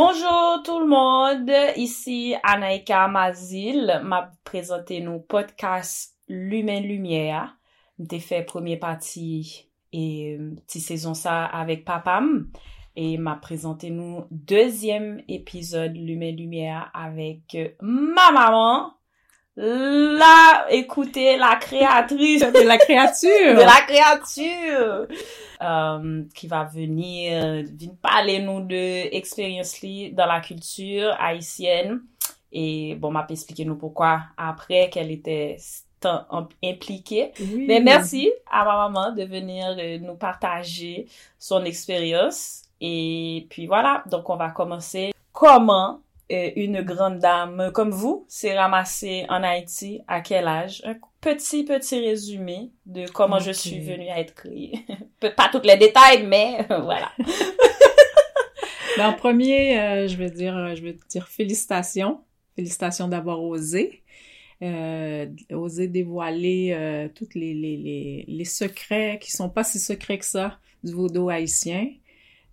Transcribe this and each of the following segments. Bonjour tout le monde, ici Annaicart Mazile, m'a présenté nos podcasts Limen Limyè a. M'te fait première partie et petite saison ça avec papam et m'a présenté nous deuxième épisode Limen Limyè a avec ma maman. Là, écoutez, la créatrice de la créature qui va venir parler nous de expérience li dans la culture haïtienne et bon m'a expliqué nous pourquoi après qu'elle était impliquée. Oui. Mais merci à ma maman de venir nous partager son expérience et puis voilà, donc on va commencer comment une grande dame comme vous s'est ramassée en Haïti, à quel âge? Un petit résumé de comment je suis venue à être créée. Pas tous les détails, mais voilà. En premier, je veux dire félicitations. Félicitations d'avoir osé. Oser dévoiler tous les secrets qui sont pas si secrets que ça du vodou haïtien.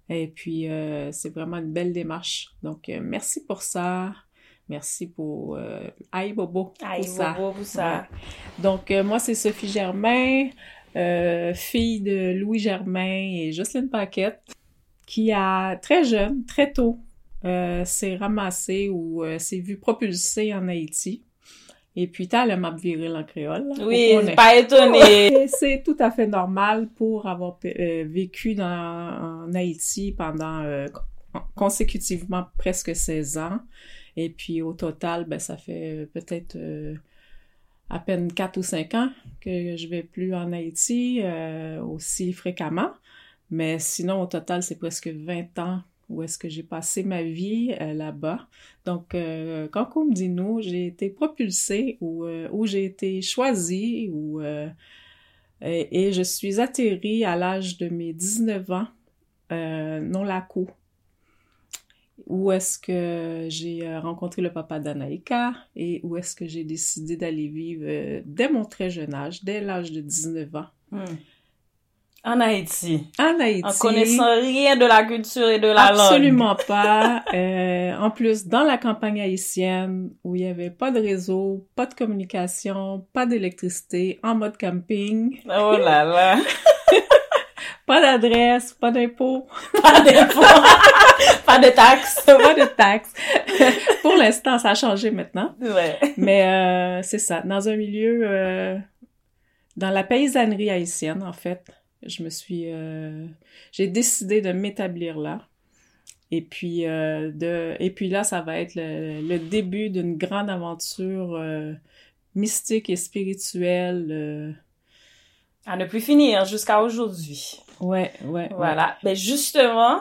Et puis, c'est vraiment une belle démarche. Donc, merci pour ça. Merci pour... Aïe Bobo pour ça. Ouais. Donc, moi, c'est Sophie Germain, fille de Louis Germain et Jocelyne Paquette, qui a très jeune, très tôt, s'est ramassée ou s'est vue propulsée en Haïti. Et puis, t'as le map viril en créole. Oui, pas étonnée. C'est tout à fait normal pour avoir vécu en Haïti pendant consécutivement presque 16 ans. Et puis, au total, ben ça fait peut-être à peine 4 ou 5 ans que je vais plus en Haïti aussi fréquemment. Mais sinon, au total, c'est presque 20 ans où est-ce que j'ai passé ma vie là-bas. Donc, quand on me dit « nous », j'ai été propulsée ou j'ai été choisie et je suis atterrie à l'âge de mes 19 ans, non la cour, où est-ce que j'ai rencontré le papa d'Anaïka et où est-ce que j'ai décidé d'aller vivre dès mon très jeune âge, dès l'âge de 19 ans. Mm. En Haïti. En connaissant rien de la culture et de la langue. Absolument pas. En plus, dans la campagne haïtienne, où il n'y avait pas de réseau, pas de communication, pas d'électricité, en mode camping. Oh là là! Pas d'adresse, pas d'impôt. Pas de taxes. Pour l'instant, ça a changé maintenant. Ouais. Mais c'est ça. Dans un milieu... dans la paysannerie haïtienne, en fait. J'ai décidé de m'établir là. Et puis, là, ça va être le début d'une grande aventure mystique et spirituelle. À ne plus finir jusqu'à aujourd'hui. Ouais. Voilà. Mais justement,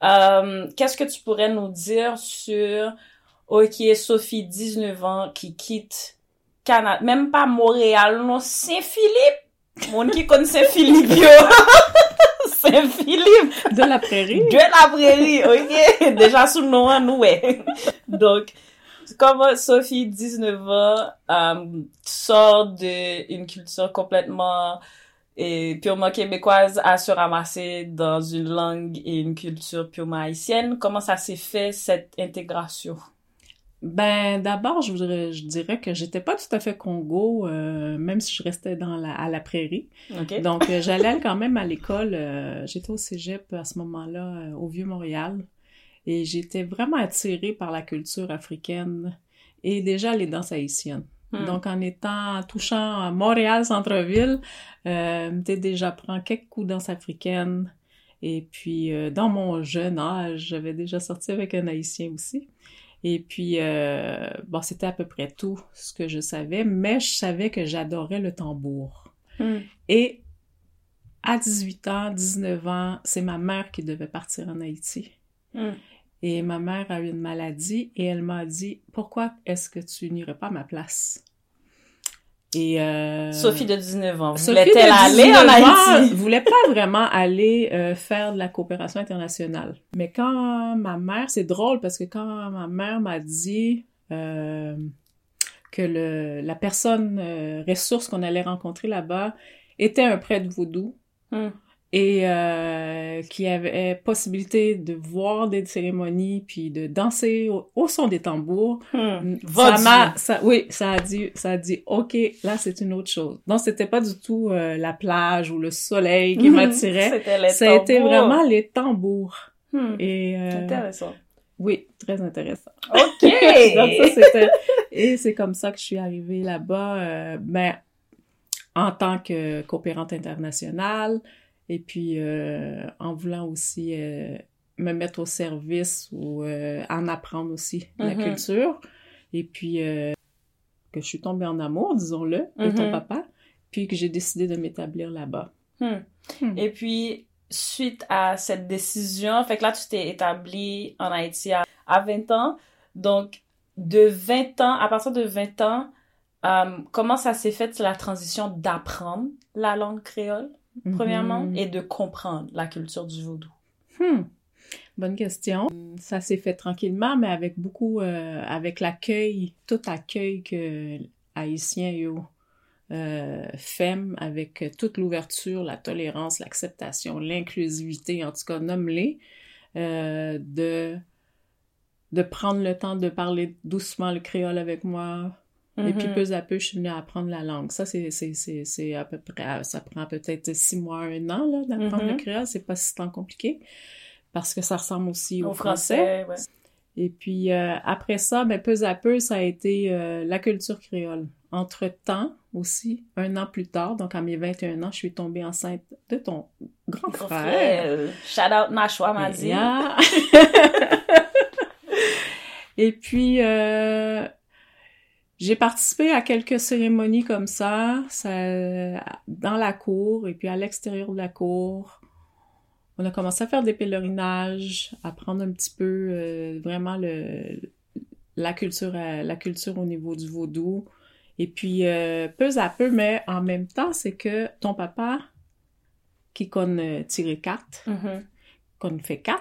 qu'est-ce que tu pourrais nous dire sur Sophie, 19 ans, qui quitte Canada, même pas Montréal, non, Saint-Philippe. Mon qui connaît Saint-Philippe. De la prairie, ok. Déjà sous le nom, nous, ouais. Donc, comment Sophie, 19 ans, sort d'une culture complètement et purement québécoise à se ramasser dans une langue et une culture purement haïtienne. Comment ça s'est fait, cette intégration? Ben, d'abord, je dirais que j'étais pas tout à fait Congo, même si je restais à la prairie. Okay. Donc, j'allais quand même à l'école. J'étais au cégep à ce moment-là, au Vieux-Montréal. Et j'étais vraiment attirée par la culture africaine et déjà les danses haïtiennes. Donc, en touchant à Montréal, centre-ville, j'étais déjà pris quelques coups de danse africaine. Et puis, dans mon jeune âge, j'avais déjà sorti avec un Haïtien aussi. Et puis, bon, c'était à peu près tout ce que je savais, mais je savais que j'adorais le tambour. Mm. Et à 18 ans, 19 ans, c'est ma mère qui devait partir en Haïti. Mm. Et ma mère a eu une maladie et elle m'a dit « Pourquoi est-ce que tu n'irais pas à ma place? » Sophie de 19 ans, voulait-elle aller en Haïti? Voulait pas vraiment aller faire de la coopération internationale. Mais quand ma mère, c'est drôle parce que quand ma mère m'a dit que la personne ressource qu'on allait rencontrer là-bas était un prêtre vaudou, et qui avait possibilité de voir des cérémonies puis de danser au son des tambours. Ça a dit OK, là c'est une autre chose. Donc c'était pas du tout la plage ou le soleil qui m'attirait. C'était vraiment les tambours. Et intéressant. Oui, très intéressant. OK. Donc ça c'était et c'est comme ça que je suis arrivée là-bas en tant que coopérante internationale. Et puis, en voulant aussi me mettre au service ou en apprendre aussi la culture. Et puis, que je suis tombée en amour, disons-le, de ton papa, puis que j'ai décidé de m'établir là-bas. Et puis, suite à cette décision, fait que là, tu t'es établie en Haïti à 20 ans. Donc, à partir de 20 ans, comment ça s'est fait la transition d'apprendre la langue créole? Premièrement, et de comprendre la culture du vodou. Bonne question. Ça s'est fait tranquillement, mais avec beaucoup, avec l'accueil, tout accueil que Haïtiens femme, avec toute l'ouverture, la tolérance, l'acceptation, l'inclusivité, en tout cas, nomme-les, de prendre le temps de parler doucement le créole avec moi. Et puis, peu à peu, je suis venue à apprendre la langue. Ça, c'est à peu près... Ça prend peut-être 6 mois, 1 an, là, d'apprendre le créole. C'est pas si tant compliqué. Parce que ça ressemble aussi au français. Ouais. Et puis, après ça, ben, peu à peu, ça a été la culture créole. Entre-temps, aussi, 1 an plus tard, donc à mes 21 ans, je suis tombée enceinte de ton grand frère. Shout-out Nashua Mazile. Yeah. Et puis... j'ai participé à quelques cérémonies comme ça, dans la cour et puis à l'extérieur de la cour. On a commencé à faire des pèlerinages, apprendre un petit peu vraiment la culture au niveau du vodou. Et puis, peu à peu, mais en même temps, c'est que ton papa, qui connaît tirer 4, qu'on fait 4,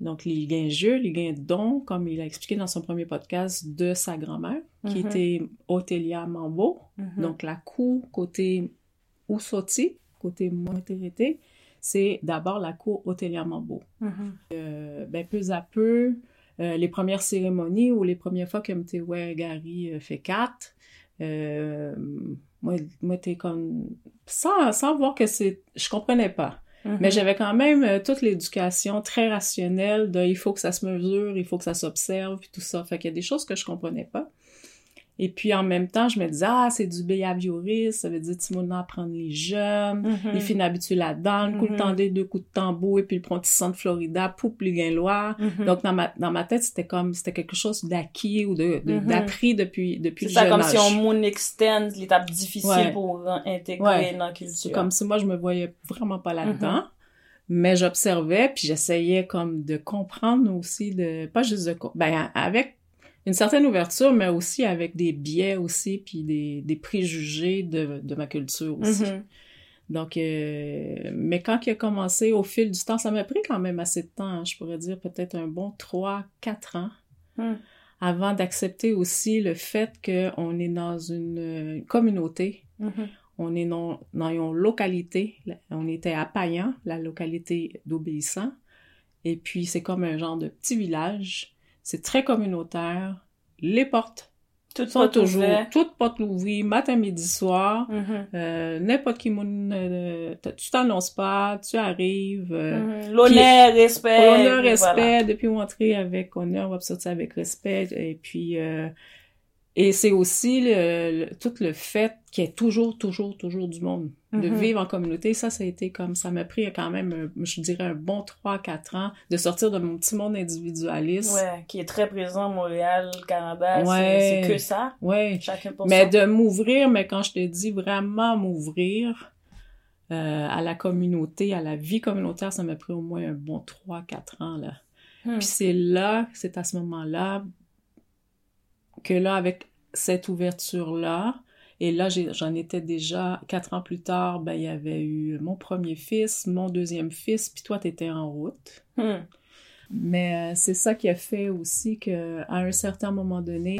donc, les gains jeux, les gains dons, comme il a expliqué dans son premier podcast, de sa grand-mère, qui était Othelia Mambo. Donc, la cour côté Oussoti, côté Montérété, c'est d'abord la cour Othelia Mambo. Peu à peu, les premières cérémonies ou les premières fois que Mtewe Gary fait 4, moi, t'es comme... Sans voir que c'est... Je comprenais pas. Mais j'avais quand même toute l'éducation très rationnelle de « il faut que ça se mesure, il faut que ça s'observe » puis tout ça. Fait qu'il y a des choses que je comprenais pas. Et puis, en même temps, je me disais « ah, c'est du behaviorisme, ça veut dire Timouna apprendre les jeunes, les filles n'habituent là-dedans, le coup de tendé, 2 coups de tambour, et puis le prontissant de Florida, poup, les Gainlois. » Donc, dans ma tête, c'était quelque chose d'acquis ou d'appris depuis le jeune âge. C'est ça, comme si on moon extend l'étape difficile pour intégrer dans la culture. C'est comme si moi, je me voyais vraiment pas là-dedans. Mais j'observais, puis j'essayais comme de comprendre aussi, pas juste de... avec une certaine ouverture, mais aussi avec des biais aussi, puis des préjugés de ma culture aussi. Donc, mais quand il a commencé, au fil du temps, ça m'a pris quand même assez de temps, je pourrais dire peut-être un bon 3-4 ans, avant d'accepter aussi le fait qu'on est dans une communauté, on est dans une localité, on était à Payan, la localité d'Obéissant, et puis c'est comme un genre de petit village. C'est très communautaire. Les portes sont toujours... Toutes portes ouvertes, matin, midi, soir. N'importe qui... tu t'annonces pas, tu arrives. L'honneur, respect. L'honneur, respect. Voilà. Depuis où entrer avec honneur, on va sortir avec respect. Et puis... et c'est aussi tout le fait qu'il y ait toujours du monde, de vivre en communauté. Ça a été comme... Ça m'a pris quand même, je dirais, un bon 3-4 ans de sortir de mon petit monde individualiste. Ouais, qui est très présent à Montréal, Canada, c'est que ça. Ouais. Chacun pour ça. Mais de m'ouvrir, mais quand je te dis vraiment m'ouvrir à la communauté, à la vie communautaire, ça m'a pris au moins un bon 3-4 ans, là. Puis c'est à ce moment-là... que là, avec cette ouverture-là, et là, j'en étais déjà 4 ans plus tard, ben, il y avait eu mon premier fils, mon deuxième fils, puis toi, t'étais en route. Mais c'est ça qui a fait aussi qu'à un certain moment donné,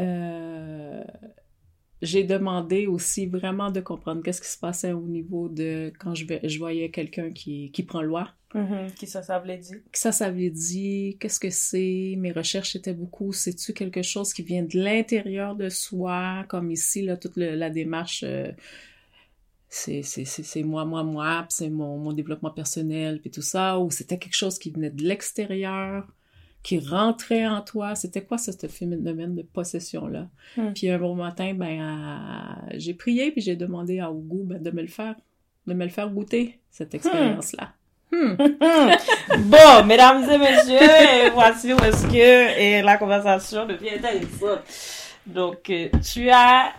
j'ai demandé aussi vraiment de comprendre qu'est-ce qui se passait au niveau de quand je voyais quelqu'un qui prend loi. Mm-hmm. Qui ça voulait dire? Qui ça voulait dire? Qu'est-ce que c'est? Mes recherches étaient beaucoup. C'est-tu quelque chose qui vient de l'intérieur de soi? Comme ici, là, toute la démarche, c'est moi, puis c'est mon développement personnel, puis tout ça. Ou c'était quelque chose qui venait de l'extérieur, qui rentrait en toi. C'était quoi ce phénomène de possession-là? Mm. Puis un bon matin, j'ai prié, puis j'ai demandé à Ogou de me le faire goûter, cette expérience-là. Hmm. Bon, mesdames et messieurs, voici où est-ce que la conversation devient intéressante. Donc, tu as,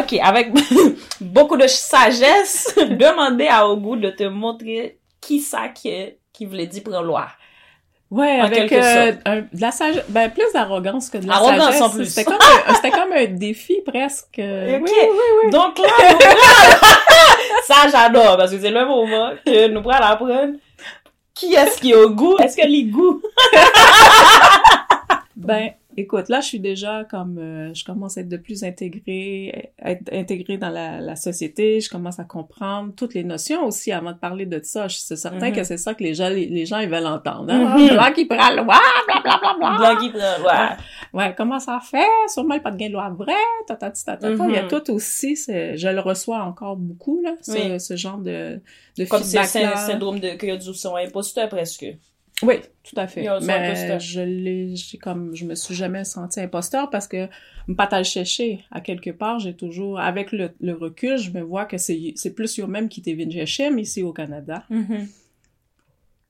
ok, avec beaucoup de sagesse, demandé à Ogou de te montrer qui voulait dire prendre loi. Ouais, en avec de la sagesse, plus d'arrogance que de la sagesse. En plus. C'était comme un défi presque. Okay. Oui. Donc là, ça j'adore parce que c'est le moment que nous prenons à apprendre qui est-ce qui a au goût, est-ce que les goûts. Écoute, là je suis déjà comme je commence à être de plus intégrée, dans la société, je commence à comprendre toutes les notions aussi avant de parler de ça. C'est certain mm-hmm. que c'est ça que les gens ils veulent entendre. Hein? Mm-hmm. Blanc qui prend loi, blablabla. Blanc qui prend loi. Ouais, comment ça fait? Sûrement le pas de gain de loi vrai, mm-hmm. Il y a tout aussi, je le reçois encore beaucoup là, ce genre de comme feedback c'est là. Syndrome de Curio-Dusson imposteur presque. Oui, tout à fait. Mais je me suis jamais sentie imposteur parce que pas à le chercher à quelque part, j'ai toujours avec le recul, je me vois que c'est plus eux-mêmes qui t'évitent chercher mais ici au Canada. Mm-hmm.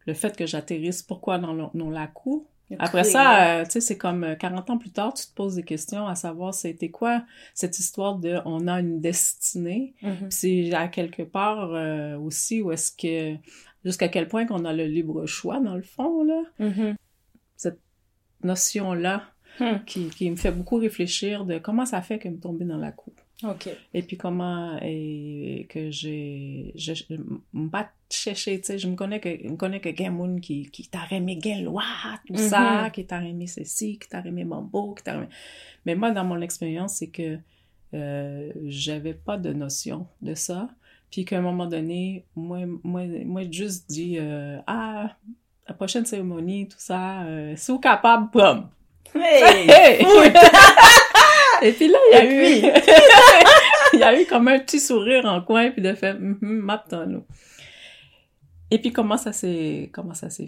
Le fait que j'atterrisse pourquoi dans la cour. Après ça, tu sais, c'est comme 40 ans plus tard, tu te poses des questions à savoir c'était quoi cette histoire de on a une destinée. Mm-hmm. C'est à quelque part aussi où est-ce que jusqu'à quel point qu'on a le libre choix, dans le fond, là. Mm-hmm. Cette notion-là qui me fait beaucoup réfléchir de comment ça fait que me tomber dans la cour. OK. Et puis comment que je me bat chercher, tu sais, je me connais que quelqu'un qui t'a aimé gain loi, tout mm-hmm. ça, qui t'a aimé ceci, qui t'a aimé Mambo, qui t'a aimé... Mais moi, dans mon expérience, c'est que j'avais pas de notion de ça. Puis qu'à un moment donné, moi juste dit la prochaine cérémonie, tout ça, c'est au capable, prom. Hey! Et puis là, il y a eu comme un petit sourire en coin, puis de fait, m'attends-nous. Et puis comment ça s'est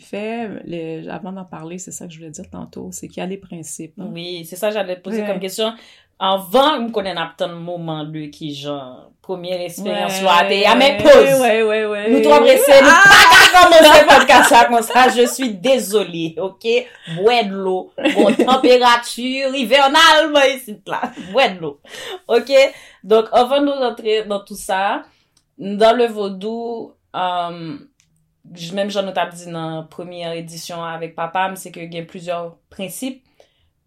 fait, avant d'en parler, c'est ça que je voulais dire tantôt, c'est qu'il y a des principes. Hein? Oui, c'est ça que j'allais te poser comme question. Avant, on connaît un moment de qui genre première expérience loyale à mes poses. Ouais. Nous trois pressés, nous pas commencer le podcast comme ça. Je suis désolée, ok. Bois de l'eau, bonne température hivernale ici là. Bois de l'eau, ok. Donc avant de rentrer dans tout ça, dans le vodou, même j'en ai dit dans la première édition avec papa, c'est que il y a plusieurs principes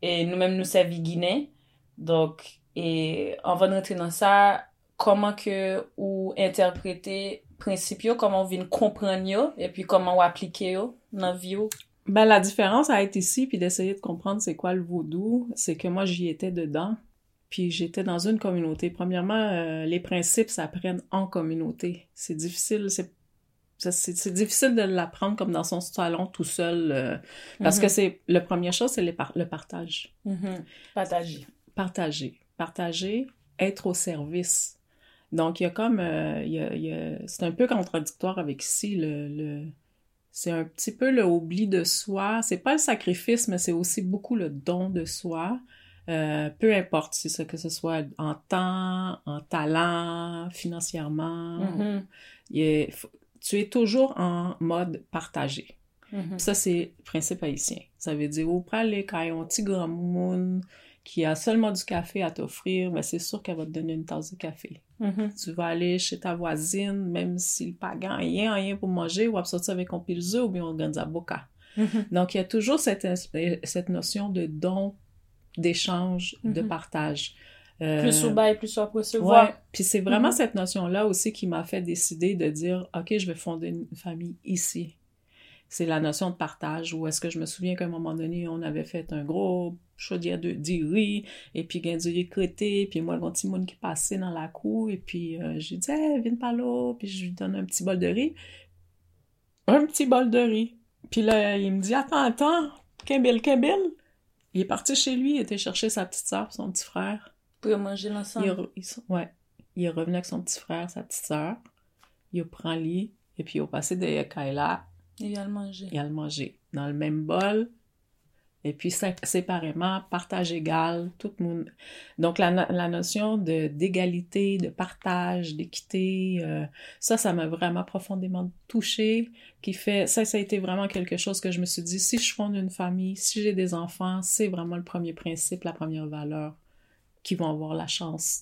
et nous-mêmes nous servis Guinée. Donc, et on va rentrer dans ça, comment que ou interpréter principes, comment on vient comprendre, et puis comment on appliquer dans la vie. La différence à être ici, puis d'essayer de comprendre c'est quoi le vodou, c'est que moi j'y étais dedans, puis j'étais dans une communauté. Premièrement, les principes s'apprennent en communauté. C'est difficile, c'est difficile de l'apprendre comme dans son salon tout seul, parce que c'est, la première chose, c'est le partage. Mm-hmm. Partager, être au service. Donc, il y a comme... c'est un peu contradictoire avec ici. C'est un petit peu le oubli de soi. C'est pas le sacrifice, mais c'est aussi beaucoup le don de soi. Peu importe si que ce soit en temps, en talent, financièrement. Mm-hmm. Tu es toujours en mode partagé. Mm-hmm. Ça, c'est le principe haïtien. Ça veut dire, au pralé, quand il y a un petit grand monde... qui a seulement du café à t'offrir, mais c'est sûr qu'elle va te donner une tasse de café. Mm-hmm. Tu vas aller chez ta voisine, même s'il n'a pas rien pour manger, ou elle sortir avec un pilzu, ou bien on gagne un boca. Mm-hmm. Donc, il y a toujours cette notion de don, d'échange, de partage. Plus au bail, plus à recevoir. Ouais. Puis c'est vraiment cette notion-là aussi qui m'a fait décider de dire, OK, je vais fonder une famille ici. c'est la notion de partage, où est-ce que je me souviens qu'à un moment donné, on avait fait un gros chaudière de riz, et puis il y a du riz crêté, puis moi, le petit monde qui passait dans la cour, et puis j'ai dit, hey, viens par là, puis je lui donne un petit bol de riz. Un petit bol de riz. Puis là, il me dit, attends, Kimbel. Il est parti chez lui, il était chercher sa petite soeur, son petit frère. Pour manger l'ensemble. Il est revenu avec son petit frère, sa petite soeur. Il prend le lit, et puis il est passé derrière Kayla. Il a le mangé. Dans le même bol. Et puis, séparément, partage égal, tout le monde. Donc, la notion d'égalité, de partage, d'équité, ça m'a vraiment profondément touchée, qui fait... Ça a été vraiment quelque chose que je me suis dit, si je fonde une famille, si j'ai des enfants, c'est vraiment le premier principe, la première valeur qui vont avoir la chance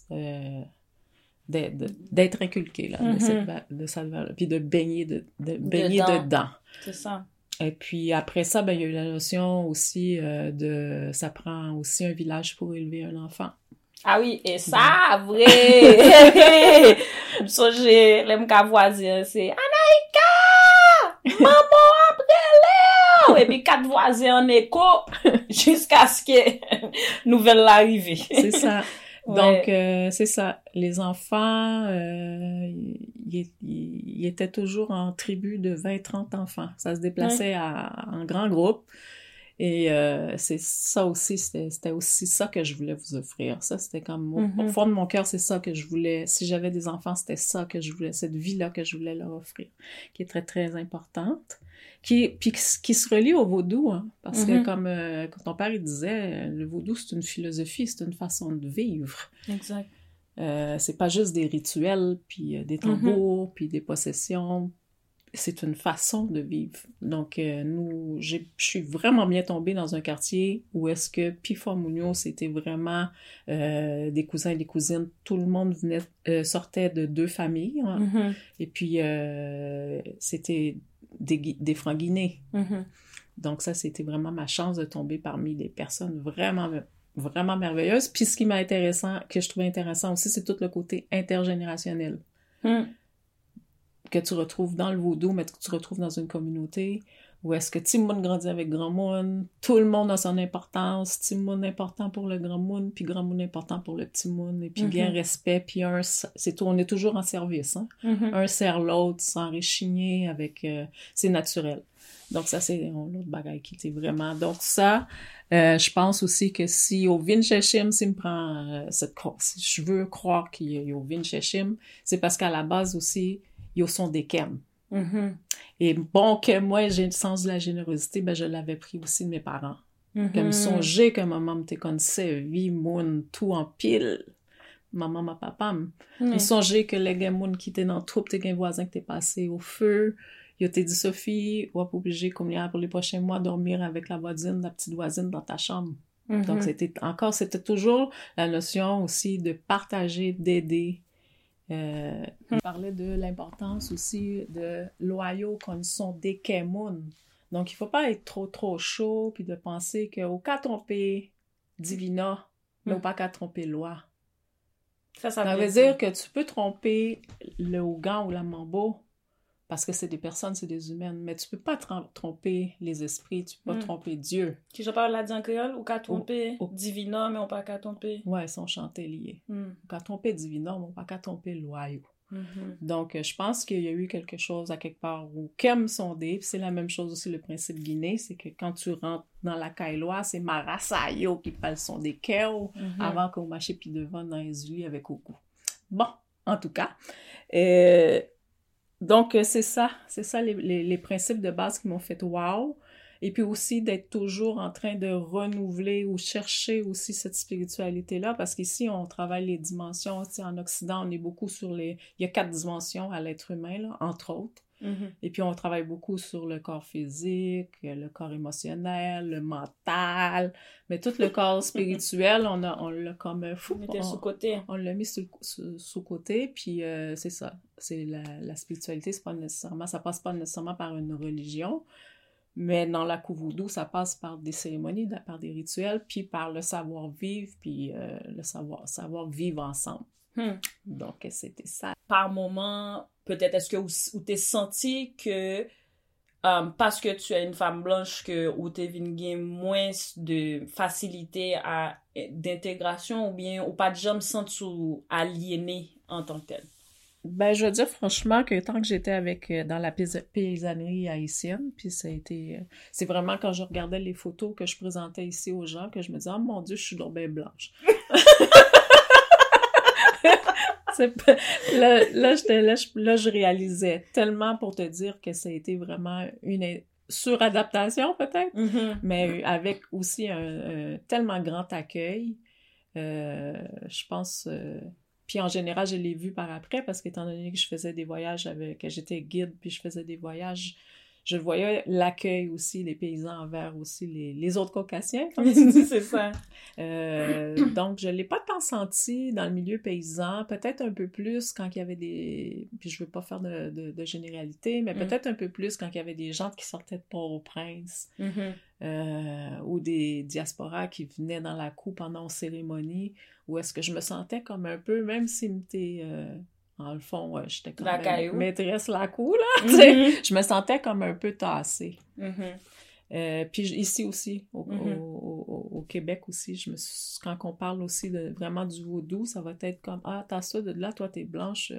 d'être inculqués, là, de cette valeur, puis de baigner, baigner dedans. C'est ça. Et puis après ça, il y a eu la notion aussi de... Ça prend aussi un village pour élever un enfant. Ah oui, et ça, vrai! Ça, l'aime qu'à voisine, c'est Anaïka! Maman après l'air! Et puis 4 voisins en écho jusqu'à ce que nouvelle l'arrivée. C'est ça. Ouais. Donc, c'est ça. Les enfants, ils étaient toujours en tribu de 20-30 enfants. Ça se déplaçait en grand groupe. Et c'est ça aussi, c'était aussi ça que je voulais vous offrir. Ça, c'était comme, au fond de mon cœur, c'est ça que je voulais. Si j'avais des enfants, c'était ça que je voulais, cette vie-là que je voulais leur offrir, qui est très, très importante. Qui se relie au vodou, hein, parce que comme ton père il disait, le vodou c'est une philosophie, c'est une façon de vivre. Exact. C'est pas juste des rituels, puis des tambours, puis des possessions, c'est une façon de vivre. Donc je suis vraiment bien tombée dans un quartier où est-ce que Pifo Mounio c'était vraiment des cousins et des cousines, tout le monde venait, sortait de 2 familles, hein, et puis c'était des francs guinéens. Donc ça, c'était vraiment ma chance de tomber parmi des personnes vraiment, vraiment merveilleuses. Puis ce qui m'a intéressant, que je trouvais intéressant aussi, c'est tout le côté intergénérationnel que tu retrouves dans le vodou, mais que tu retrouves dans une communauté où est-ce que Timoun grandit avec Grand Moun, tout le monde a son importance, Timoun important pour le Grand Moun, puis Grand Moun important pour le Petit Moun, et puis bien respect, puis c'est tout, on est toujours en service, hein? Un sert l'autre, sans réchigner, avec... c'est naturel. Donc ça, c'est l'autre bagaille qui était vraiment... Donc ça, je pense aussi que si au Vinchechim, si, si je veux croire qu'il y a au Vinchechim, c'est parce qu'à la base aussi, il y a son dékem. Et bon que moi, j'ai le sens de la générosité, ben je l'avais pris aussi de mes parents. Comme songer que maman me connaissait, vie, moun, tout en pile. Maman, ma papa. Me songer que les gens moun qui étaient dans le troupe, t'es un voisin qui t'es passé au feu. Yo t'ai dit, Sophie, ou obligé comme pour les prochains mois, dormir avec la voisine, la petite voisine dans ta chambre. Donc, c'était toujours la notion aussi de partager, d'aider. On parlait de l'importance aussi de loyaux comme sont des kémounes. Donc, il ne faut pas être trop chaud puis de penser qu'on peut tromper divina, mais on ne peut pas tromper loi. Ça veut dire que tu peux tromper le Ogou ou la Mambo parce que c'est des personnes, c'est des humaines, mais tu ne peux pas tromper les esprits, tu ne peux pas tromper Dieu. Qui je parle là en créole, ou qu'à tromper divina, mais on pas qu'à tromper. Ouais, ils sont chantés liés. Qu'à tromper divina, mais on pas qu'à tromper loyaux. Donc, je pense qu'il y a eu quelque chose à quelque part où kem sondé, puis c'est la même chose aussi le principe guinéen, c'est que quand tu rentres dans la Kailoi, c'est Marasayo qui parle son des Kéo, avant qu'on marche puis devant dans Erzulie avec Ogou. Bon, en tout cas, donc, c'est ça les principes de base qui m'ont fait « wow ». Et puis aussi d'être toujours en train de renouveler ou chercher aussi cette spiritualité-là, parce qu'ici, on travaille les dimensions. Tu sais, en Occident, on est beaucoup sur les... Il y a 4 dimensions à l'être humain, là, entre autres. Et puis, on travaille beaucoup sur le corps physique, le corps émotionnel, le mental, mais tout le corps spirituel, on l'a comme fou. On l'a mis sous-côté, puis c'est ça. C'est la spiritualité, c'est pas nécessairement, ça passe pas nécessairement par une religion, mais dans la Kouvoudou, ça passe par des cérémonies, par des rituels, puis par le savoir-vivre, puis le savoir-vivre ensemble. Donc, c'était ça. Par moment, peut-être, est-ce que vous t'es senti que parce que tu es une femme blanche que ou t'es venu moins de facilité à d'intégration ou bien ou pas de jambes sans sous aliénée en tant que telle? Ben, je veux dire franchement que tant que j'étais dans la paysannerie haïtienne, puis ça a été... c'est vraiment quand je regardais les photos que je présentais ici aux gens que je me disais « Oh mon Dieu, je suis donc bien blanche! » là, je réalisais tellement pour te dire que ça a été vraiment une suradaptation peut-être, mais avec aussi un tellement grand accueil, je pense... Puis en général, je l'ai vu par après, parce qu'étant donné que je faisais des voyages, que j'étais guide, puis je faisais des voyages, je voyais l'accueil aussi des paysans envers aussi les autres caucasiens, comme tu dis. C'est ça. Donc, je ne l'ai pas tant senti dans le milieu paysan, peut-être un peu plus quand il y avait des... Puis je ne veux pas faire de généralité, mais peut-être un peu plus quand il y avait des gens qui sortaient de Port-au-Prince, ou des diasporas qui venaient dans la cour pendant nos cérémonies, où est-ce que je me sentais comme un peu, même si t'es... dans le fond, j'étais quand même maîtresse la cour, là. Je me sentais comme un peu tassée. Puis ici aussi, au Québec aussi, quand on parle aussi vraiment du vodou, ça va être comme « Ah, t'as ça de là, toi, t'es blanche. »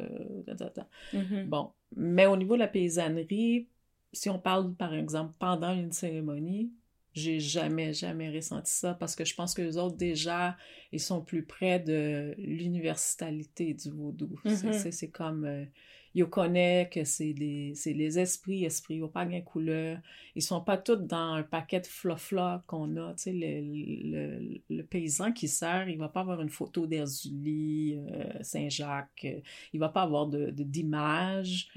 Bon, mais au niveau de la paysannerie, si on parle, par exemple, pendant une cérémonie, j'ai jamais ressenti ça, parce que je pense que les autres, déjà, ils sont plus près de l'universalité du vodou. C'est comme... ils connaissent que c'est les esprits, ils n'ont pas de couleur. Ils ne sont pas tous dans un paquet de flofla qu'on a. Tu sais, le paysan qui sert, il ne va pas avoir une photo d'Erzulie, Saint-Jacques. Il ne va pas avoir d'image.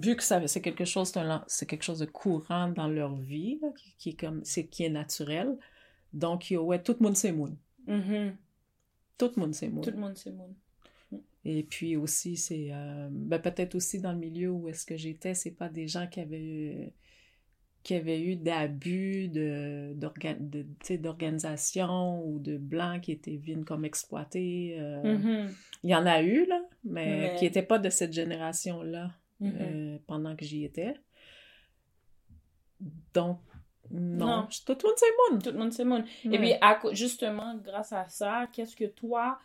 Vu que c'est quelque chose de courant dans leur vie, là, qui est naturel, donc tout le monde c'est moon. Tout le monde c'est moon. Et puis aussi, c'est peut-être aussi dans le milieu où est-ce que j'étais, c'est pas des gens qui avaient eu d'abus d'organisation ou de blancs qui étaient venus comme exploités. Il y en a eu, là, mais qui n'étaient pas de cette génération-là. Pendant que j'y étais. Donc, non. Tout le monde c'est monde. Tout le monde c'est monde. Ouais. Et puis, justement, grâce à ça, qu'est-ce que toi,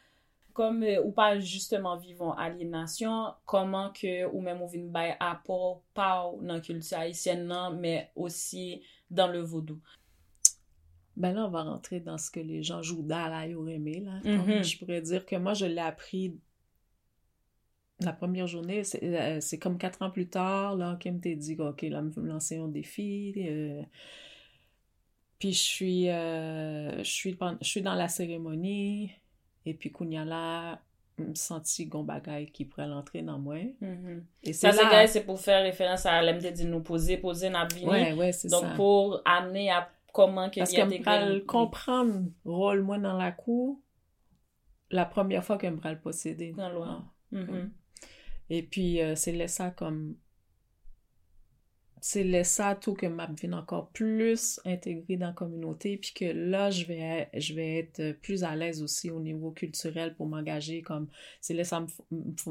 comme, ou pas justement vivant aliénation, comment que, ou même on vient by apport, pas dans la culture haïtienne, non, mais aussi dans le vaudou? Ben là, on va rentrer dans ce que les gens jouent d'Alaï ou Rémé, là. Donc, je pourrais dire que moi, je l'ai appris. La première journée, c'est comme 4 ans plus tard, là, qui me t'a dit, OK, là, me lancer un défi. Puis je suis dans la cérémonie, et puis Kounyala me sentit Gombagay qui pourrait l'entrer dans moi. Et c'est ça, là... c'est pour faire référence à l'MD de nous poser un abîme. Ouais, c'est donc, ça. Donc, pour amener à comment... Parce que comprendre rôle, moi, dans la cour, la première fois que me le posséder. Dans l'eau. Et puis, c'est laissé tout que ma vie encore plus intégrée dans la communauté, puis que là, je vais être plus à l'aise aussi au niveau culturel pour m'engager, comme, c'est laissé me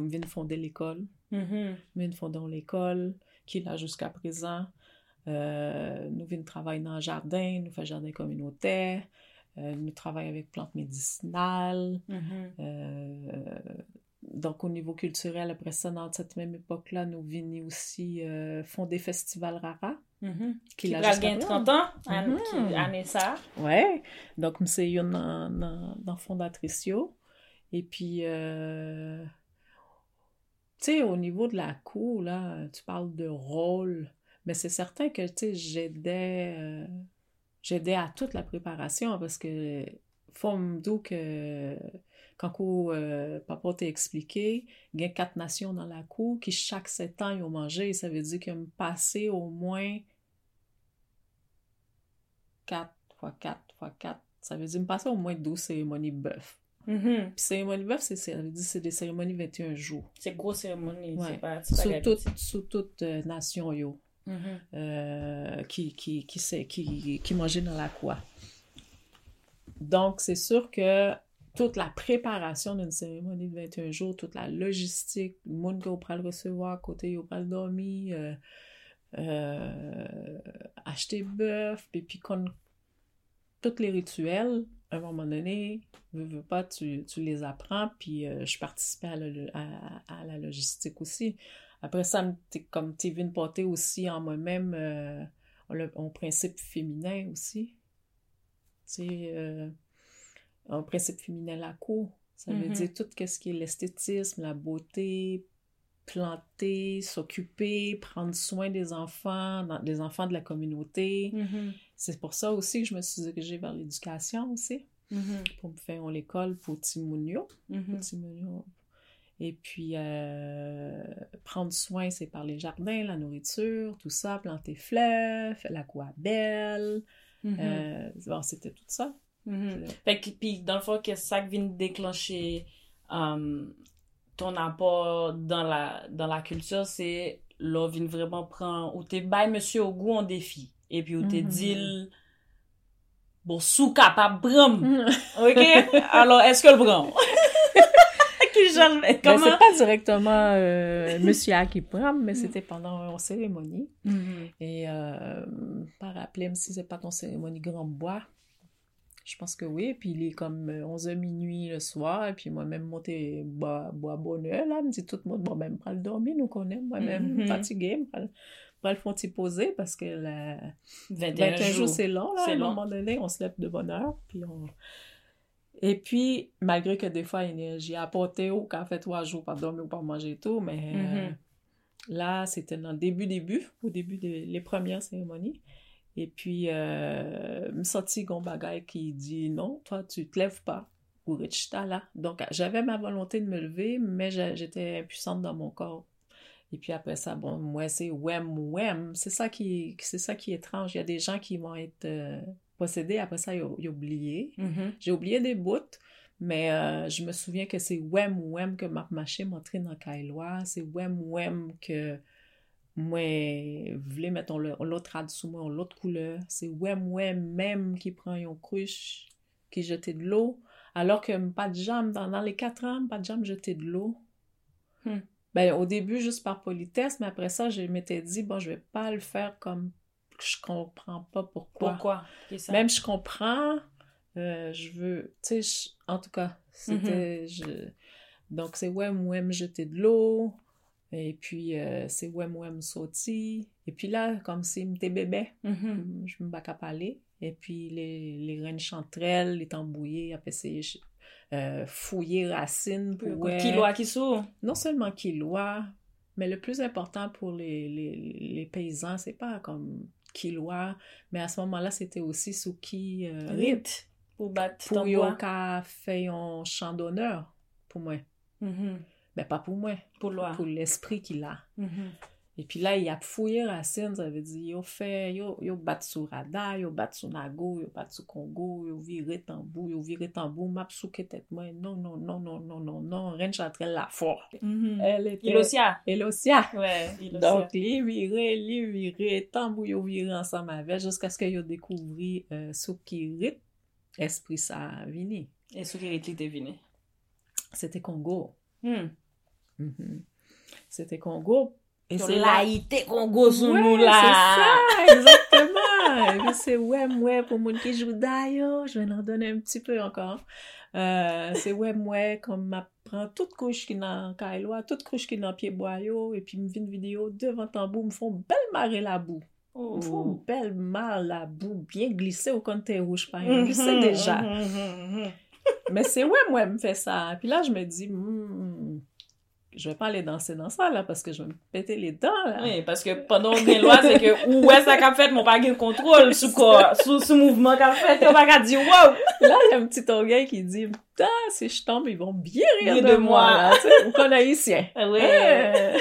venir fonder l'école, nous fondons l'école, qui est là jusqu'à présent, nous venons travailler dans le jardin, nous faisons jardin communautaire, nous travaillons avec plantes médicinales, donc, au niveau culturel, après ça, dans cette même époque-là, nous vînes aussi font des festivals Rara. Qui a gagné 30 ans, année ça. Oui, donc, c'est une dans fondatrice. Et puis, tu sais, au niveau de la cour, là, tu parles de rôle, mais c'est certain que, tu sais, j'aidais à toute la préparation, parce que, faut me dire que... Quand papa t'a expliqué, il y a 4 nations dans la cour qui chaque 7 ans ils ont mangé. Ça veut dire qu'ils ont passé au moins 4 x 4 x 4. Ça veut dire qu'ils ont passé au moins 12 cérémonies bœuf. Puis cérémonies bœuf, ça veut dire que c'est des cérémonies 21 jours. C'est grosse cérémonie. Ouais. Sous toute nation, qui mangeait dans la cour. Donc, c'est sûr que toute la préparation d'une cérémonie de 21 jours, toute la logistique, le monde qui va le recevoir, côté il va le dormir, acheter bœuf, puis qu'on tous les rituels, à un moment donné, veux pas, tu les apprends, puis je participais à la logistique aussi. Après ça, comme t'es venu porter aussi en moi-même un principe féminin aussi. Tu sais, un principe féminin la cour. Ça veut dire tout ce qui est l'esthétisme, la beauté, planter, s'occuper, prendre soin des enfants, des enfants de la communauté. Mm-hmm. C'est pour ça aussi que je me suis dirigée vers l'éducation aussi, pour me faire l'école pour Timounio. Et puis, prendre soin, c'est par les jardins, la nourriture, tout ça, planter fleurs, l'aquabelle. Bon, c'était tout ça. Fait que, puis, dans le fond, que ça vient déclencher ton apport dans la culture, c'est là, vient vraiment prendre, ou t'es bail monsieur Ogou en défi. Et puis, ou t'es dit, bon, sous capable, bram. OK? Alors, est-ce que le bram? Mais ben, c'est pas directement monsieur A qui prend, mais c'était pendant une cérémonie. Et par rappelé, même si c'est pas ton cérémonie grand bois, je pense que oui. Puis il est comme 11h minuit le soir, et puis moi-même monter bois bonheur là, me dit tout le monde bon ben pas le dormir, nous qu'on aime, moi-même fatiguée, pas le font y poser parce que la 21 jours c'est long là, c'est à un moment donné, on se lève de bonne heure, puis on... Et puis, malgré que des fois, j'ai apporté au café 3 jours, pas dormir ou pas manger tout, mais là, c'était dans le début les premières cérémonies. Et puis, je me sentis qu'on bagaille qui dit non, toi, tu te lèves pas. Ou Richita là. Donc, j'avais ma volonté de me lever, mais j'étais impuissante dans mon corps. Et puis après ça, bon, moi, c'est ouem. C'est ça qui est étrange. Il y a des gens qui vont être... procédé, après ça, il a oublié. J'ai oublié des bouts, mais je me souviens que c'est ouem que ma machine m'entrait dans Kailwa, c'est ouem que moi, voulais mettre l'autre rade sous moi, l'autre couleur, c'est ouem même qui prend une cruche, qui jetait de l'eau, alors que pas de jambe, dans les 4 ans, pas de jambe jetait de l'eau. Ben, au début, juste par politesse, mais après ça, je m'étais dit, bon, je vais pas le faire comme je comprends pas pourquoi. Même je comprends, je veux, tu sais, en tout cas, c'était, donc c'est ouem jeter de l'eau, et puis c'est ouem sorti, et puis là, comme si m'était bébé, je me bats à parler, et puis les reines chanterelles, les tambouillés, après c'est fouiller racines pour... Kiloa qui sort? Non seulement kiloa, mais le plus important pour les paysans, c'est pas comme... Kiloa, mais à ce moment-là, c'était aussi sous qui rite pour battre pour yoka fait un chant d'honneur pour moi. Ben pas pour moi, pour l'esprit qu'il a. Et puis là, il a fouillé racine, ça veut dire yo fait yo battre sous Rada, yo battre sous Nago, yo battre sous Congo, yo viré tambour, map sous que tête moi. Non, Reine Chantrelle la fort. Elle était Ilosia. Ouais, Ilosia. Donc lui viré tambour, yo viré ensemble avec jusqu'à ce que yo découvrit sous qui rite esprit ça vini. Et sous qui rite était vini. C'était Congo. C'était Congo. Et c'est l'Haïti Congo sous nous là. C'est ça, exactement. Et puis c'est ouem pour moun qui joue d'ailleurs. Je vais leur donner un petit peu encore. C'est ouem comme m'apprend toute couche qui dans Kailwa, toute couche qui dans pied boyo, et puis me vient une vidéo devant tambour, me font belle marée la boue. Me font belle marée la boue, bien glissée au compte rouge par exemple. Glissée déjà. Mais c'est ouem me fait ça. Puis là je me dis je vais pas aller danser dans ça, là, parce que je vais me péter les dents, là. Oui, parce que pendant que lois, c'est que, ouais, ça qu'a fait, mon pas de contrôle, sous corps, sous mouvement qu'a fait, on va qu'à dire, wow! Là, il y a un petit orgueil qui dit, putain, si je tombe, ils vont bien rire de moi, là, tu sais, ou qu'on haïtien. Ouais.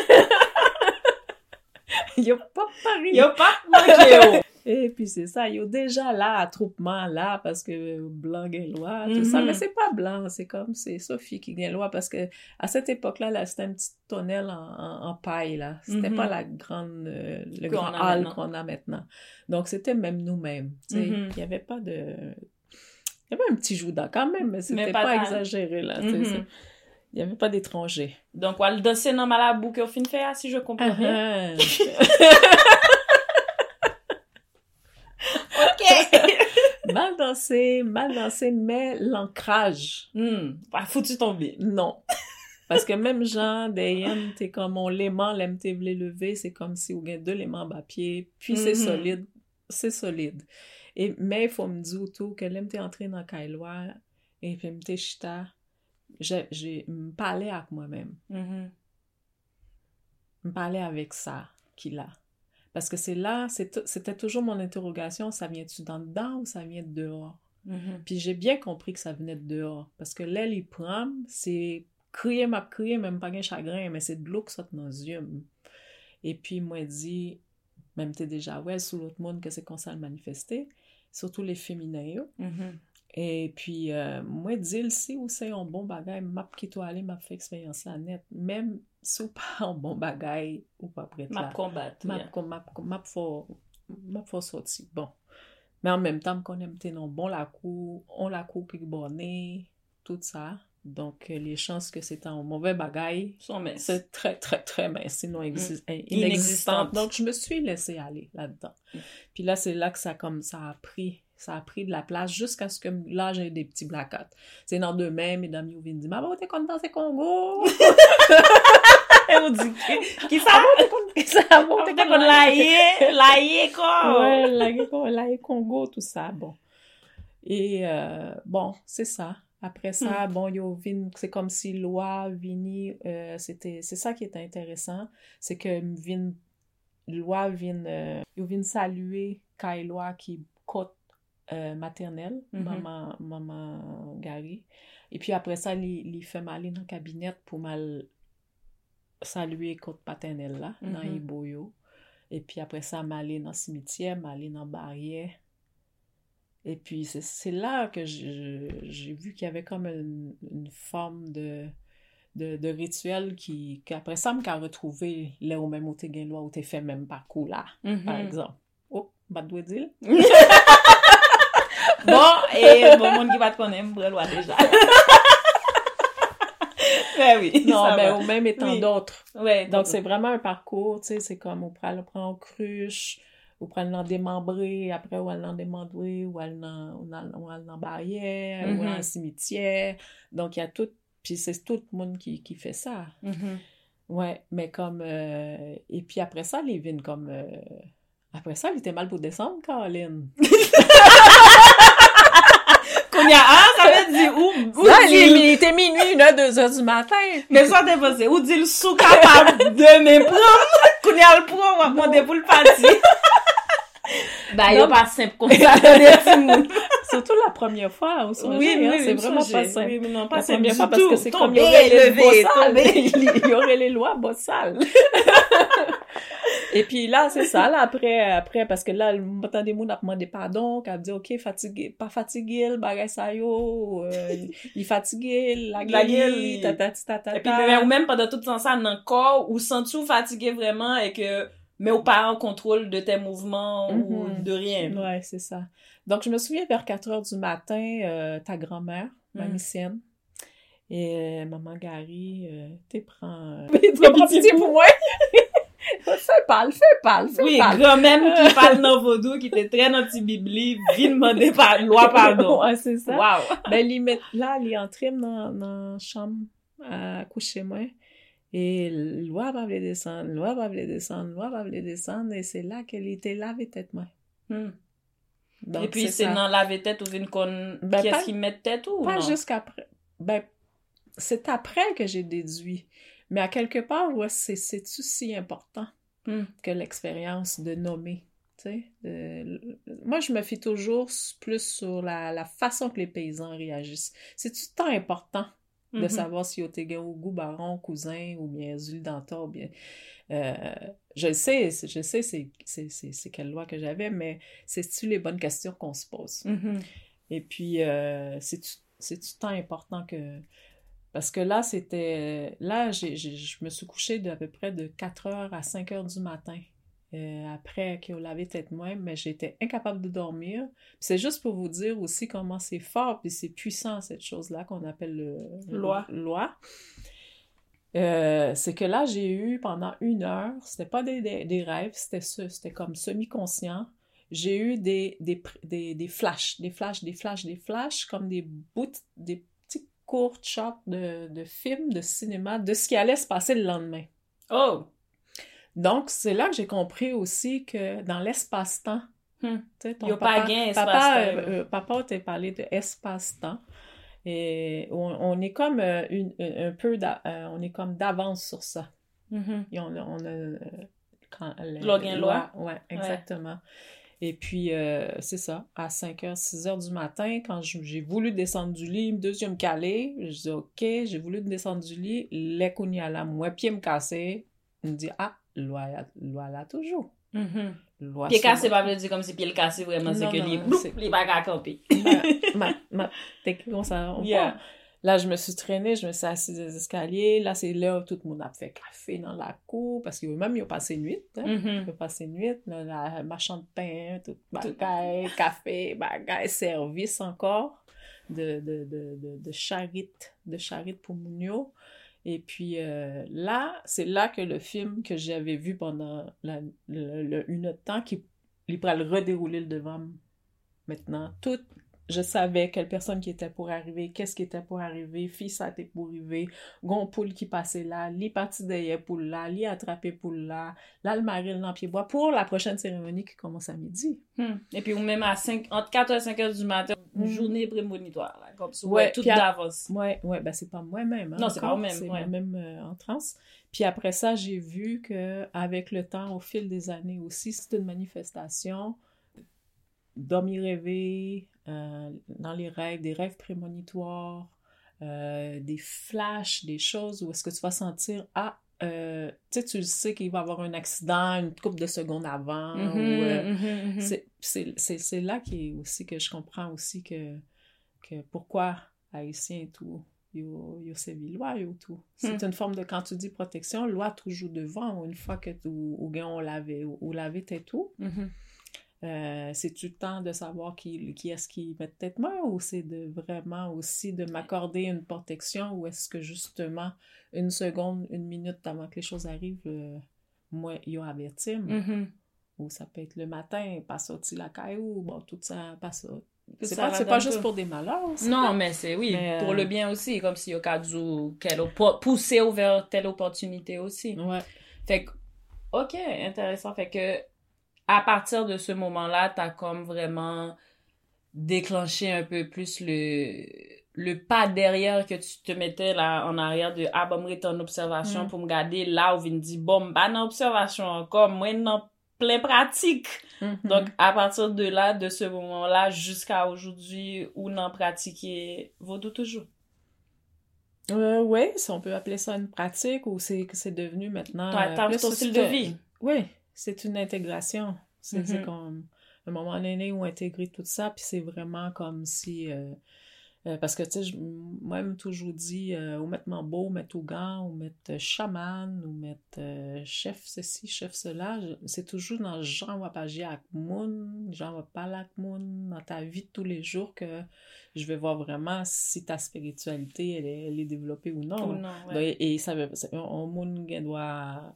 Y'a pas pari. Y'a pas manqué. Et puis, c'est ça, y'a déjà là, attroupement là, parce que blanc guélois, tout ça. Mais c'est pas blanc, c'est comme, c'est Sophie qui guélois, parce que à cette époque-là, là, c'était un petit tonnel en paille, là. C'était pas la grande, le grand hall qu'on a maintenant. Donc, c'était même nous-mêmes, tu sais. Y avait pas de... Y avait un petit jouda quand même, mais c'était pas exagéré, là, tu sais. Il n'y avait pas d'étrangers. Donc, on va le danser dans ma labou que au fin de faire, si je comprends bien. mal lancé, mais l'ancrage. Pas foutu tomber. Non. Parce que même genre, derrière, t'es comme on l'aimant, l'aime t'es voulu lever, c'est comme si on gagne deux l'aimant bas pied, puis c'est solide. Et, mais il faut me dire tout que l'aime t'es entré dans Kailwa, et puis me t'es chita, j'ai me parlé avec moi-même. Me parler avec ça qu'il a. Parce que c'est là, c'était toujours mon interrogation, ça vient-tu d'en dedans ou ça vient de dehors? Puis j'ai bien compris que ça venait de dehors. Parce que l'aile, il prend, c'est crier, même pas un chagrin, mais c'est de l'eau qui sort dans les yeux. Et puis, moi, dit, même t'es déjà, ouais, sous l'autre monde, que c'est qu'on s'est manifesté, surtout les féminins. Et puis, moi, dit, si ou c'est un bon bagay, m'a qui toi aller, m'a fait expérience là net, même si ou pas un bon bagay, ou pas prête là. M'a combattre. M'a fort sorti. Bon. Mais en même temps, qu'on aime t'es non bon la cou, on la cou qui bonne, tout ça. Donc, les chances que c'est un mauvais bagay sont minces. C'est très, très, très mince, sinon inexistante. Donc, je me suis laissée aller là-dedans. Puis là, c'est là que ça a pris de la place jusqu'à ce que là, j'ai des petits blackouts. C'est dans demain, mesdames, ils viennent dire « Maman, t'es content, c'est Congo! » Et on dit « Qui ça va? T'es content, laïe, quoi! » Ouais, laïe, Congo, tout ça, bon. Et bon, c'est ça. Après ça, bon, c'est comme si loi, vini, c'est ça qui est intéressant, c'est que loi, vini saluer Kailwa qui cote maternelle, maman Gary. Et puis après ça, il fait m'aller dans le cabinet pour mal saluer cote paternelle là, dans Iboyo. Et puis après ça, m'aller dans le cimetière, m'aller dans la barrière. Et puis, c'est là que j'ai vu qu'il y avait comme une forme de rituel qui après ça, me qu'a retrouvé là où même où t'es gagné loi, où t'es fait même parcours là, par exemple. Oh, bat doit dire. Bon, et bon monde qui va te connaître, bref, loi déjà. Ben oui. Non, mais au même étant d'autres. Ouais, donc, c'est vraiment un parcours, tu sais, c'est comme on prend en cruche, ou prendre l'en démembrer, après ou l'en démembrer, ou l'en barrière, ou l'en cimetière. Donc, il y a tout, puis c'est tout le monde qui fait ça. Ouais, mais comme, et puis après ça, les vignes comme, après ça, il était mal pour descendre, Caroline. Qu'on y a un, ça veut dire où? Là, il était minuit, 1h, 2h du matin. Mais ça, t'es passé, où dit le sou capable de me prendre? Qu'on y a le prendre, on va demander pour le parti. Bah, non, pas simple comme ça. Surtout la première fois, on se c'est vraiment pas simple. Oui, mais non, pas la simple première fois parce que c'est comme il y aurait les lois bossales. Et puis là, c'est ça, là, après, parce que là, tant des monde a demandé pardon, qu'elle a dit, ok, fatigué, pas fatigué, le bagay sa yo, il fatigué, la gueule, ta. Et puis, même pendant tout le temps ça, dans le corps, ou sens-tu fatigué vraiment et que, mais ou pas en contrôle de tes mouvements ou de rien. Oui, c'est ça. Donc, je me souviens vers 4h du matin, ta grand-mère, mamie Sienne, et maman Gary, t'es prends... T'es pitié pour moi! Fais pas. Oui, grand-mère qui parle dans vodou, qui était très anti-bibli, vient demander par loi pardon. Ouais, c'est ça. Wow! Ben, là, elle est entrée dans la chambre à coucher moi. Et loi va vle descendre, et c'est là qu'elle était lavé tête, moi. Et puis, c'est dans laver tête ou vine qu'on, qu'est-ce qu'ils mettent tête ou pas non? Jusqu'après. Ben, c'est après que j'ai déduit. Mais à quelque part, ouais, c'est-tu si important que l'expérience de nommer, tu sais? Moi, je me fie toujours plus sur la façon que les paysans réagissent. C'est-tu tant important? De savoir si t'es gagné au goût, baron, cousin, ou bien Zul d'Antor, bien... Je sais c'est quelle loi que j'avais, mais c'est-tu les bonnes questions qu'on se pose? Et puis, c'est-tu tant important que... Parce que là, c'était... Là, je me suis couchée d'à peu près de 4h à 5h du matin, après qu'on l'avait tête moi, mais j'étais incapable de dormir. Puis c'est juste pour vous dire aussi comment c'est fort, puis c'est puissant, cette chose-là qu'on appelle le loi. C'est que là, j'ai eu pendant 1h, c'était pas des rêves, c'était comme semi-conscient, j'ai eu des flashs, comme des bouts, des petits courts shots de films, de cinéma, de ce qui allait se passer le lendemain. Oh! Donc, c'est là que j'ai compris aussi que dans l'espace-temps, papa t'a parlé de espace-temps, et on est comme on est comme d'avance sur ça. Mm-hmm. Et on a ouais, exactement. Ouais. Et puis, c'est ça, à 5h, 6h du matin, quand j'ai voulu descendre du lit, deuxième calé, je dis OK, j'ai voulu descendre du lit, les couilles à la moi, pied me casser, me dit ah, loi là toujours. Mm-hmm. Pied cassé, pas veut dire comme si pied le cassé, vraiment, c'est que les bagages campés. Techniquement, ça, on voit. Là, je me suis traînée, je me suis assise des escaliers. Là, c'est là où tout le monde a fait café dans la cour, parce qu'eux-mêmes, ils ont passé une nuit. Hein? Mm-hmm. Ils ont passé une nuit. La marchande de pain, tout bagaille, café, bagaille, service encore, de charite pour Mounio. Et puis là, c'est là que le film que j'avais vu pendant une autre temps, il pourra le redérouler le devant maintenant. Je savais quelle personne qui était pour arriver, qu'est-ce qui était pour arriver, fille ça était pour arriver, gon poule qui passait là, li parti derrière poule là, li attrapé poule là, l'almaril dans pied bois pour la prochaine cérémonie qui commence à midi. Et puis ou même à 5, entre 4 et 5 heures du matin, une journée prémonitoire, là, comme ça, ouais, tout d'avance. Ouais, ben c'est pas moi-même. Hein, non, c'est pas moi-même. C'est moi-même en transe. Puis après ça, j'ai vu qu'avec le temps, au fil des années aussi, c'est une manifestation, dormir rêver, dans les rêves, des rêves prémonitoires, des flashs, des choses où est-ce que tu vas sentir tu sais qu'il va y avoir un accident une couple de secondes avant ou c'est là qui aussi que je comprends aussi que pourquoi haïtien et tout yo sévi loi yo tout c'est une forme de quand tu dis protection loi toujours devant une fois que tu ou laver t'es tout c'est-tu le temps de savoir qui est-ce qui met tête main ou c'est de vraiment aussi de m'accorder une protection ou est-ce que justement une seconde, une minute avant que les choses arrivent, moi, ils ont averti. Ou ça peut être le matin, pas sorti la caillou, bon, tout ça, pas sorti. C'est pas juste pour des malheurs. Non, mais c'est pour le bien aussi, comme si au cas où qu'elle poussait vers telle opportunité aussi. Ouais. Fait que, OK, intéressant. Fait que, à partir de ce moment-là, t'as comme vraiment déclenché un peu plus le pas derrière que tu te mettais là en arrière de « Ah, bon, m'rette en observation pour me garder là où il me dit « Bon, bah, en observation encore, moi, non, plein pratique. Mm-hmm. » Donc, à partir de là, de ce moment-là, jusqu'à aujourd'hui, où non pratiquer vodou toujours? Oui, si on peut appeler ça une pratique ou c'est devenu maintenant... ton style de vie. Oui. C'est une intégration. C'est comme un moment donné où on intégrer tout ça, puis c'est vraiment comme si... parce que, tu sais, moi-même toujours dit, ou mettre mambo, ou mettre ogan, ou mettre chaman, ou mettre chef ceci, chef cela, c'est toujours dans Jean Wapagé Akmoun, Jean Wapal Akmoun, dans ta vie de tous les jours que je vais voir vraiment si ta spiritualité, elle est développée ou non. Ou non ouais. Et ça veut... On moun doit...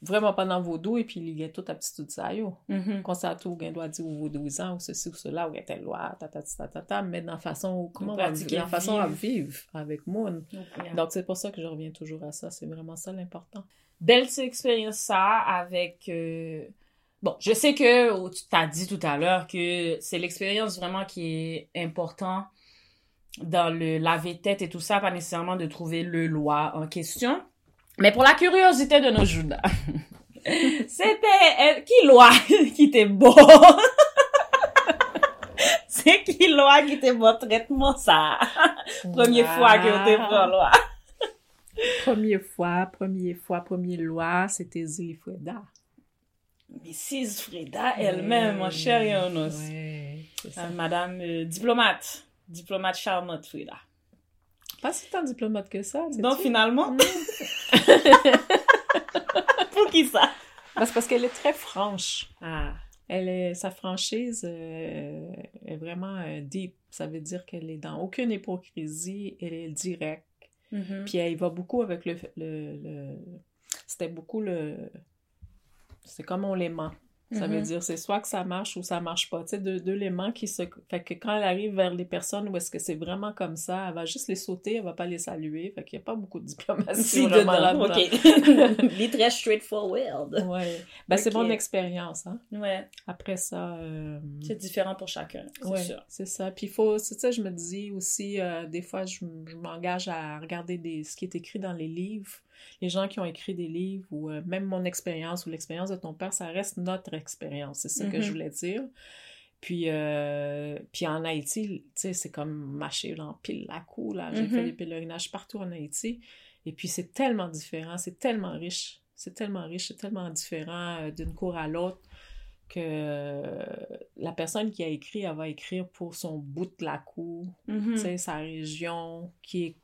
vraiment pendant vodou et puis il y a toute aptitude ça yo quand ça tout gain doit dire vodouisant ou ceci ou cela ou telle loi ta mais dans façon comment pratiquer en façon à vivre avec monde donc c'est pour ça que je reviens toujours à ça c'est vraiment ça l'important belle expérience ça avec bon je sais que tu t'as dit tout à l'heure que c'est l'expérience vraiment qui est importante dans le laver tête et tout ça pas nécessairement de trouver le loi en question. Mais pour la curiosité de nos jours, c'était qui loi qui était bon? C'est qui loi qui était bon traitement ça? Première fois que tu prends loi. Première loi, c'était Erzulie Freda. Mrs. Freda elle-même, mon cher Yonos. Ouais, c'est ça. Madame diplomate charmante Freda. Pas si tant diplomate que ça. Donc, finalement... Pour qui ça? Parce qu'elle est très franche. Ah. Sa franchise est vraiment deep. Ça veut dire qu'elle est dans aucune hypocrisie. Elle est directe. Mm-hmm. Puis elle va beaucoup avec le... C'était beaucoup le... C'est comme on l'aimant. Ça veut dire, c'est soit que ça marche ou ça marche pas. Tu sais, deux éléments qui se... Fait que quand elle arrive vers les personnes où est-ce que c'est vraiment comme ça, elle va juste les sauter, elle va pas les saluer. Fait qu'il y a pas beaucoup de diplomatie vraiment là-dedans. OK. Les très straightforward. Ouais. Ben, okay. C'est mon expérience, hein. Ouais. Après ça... C'est différent pour chacun, c'est ouais, sûr. C'est ça. Puis il faut... Tu sais, je me dis aussi, des fois, je m'engage à regarder ce qui est écrit dans les livres. Les gens qui ont écrit des livres ou même mon expérience ou l'expérience de ton père, ça reste notre expérience, c'est ça que je voulais dire. Puis en Haïti, tu sais, c'est comme mâcher dans pile la cou, là. J'ai fait des pèlerinages partout en Haïti. Et puis c'est tellement différent, c'est tellement riche, c'est tellement différent d'une cour à l'autre que la personne qui a écrit, elle va écrire pour son bout de la cour, tu sais, sa région qui est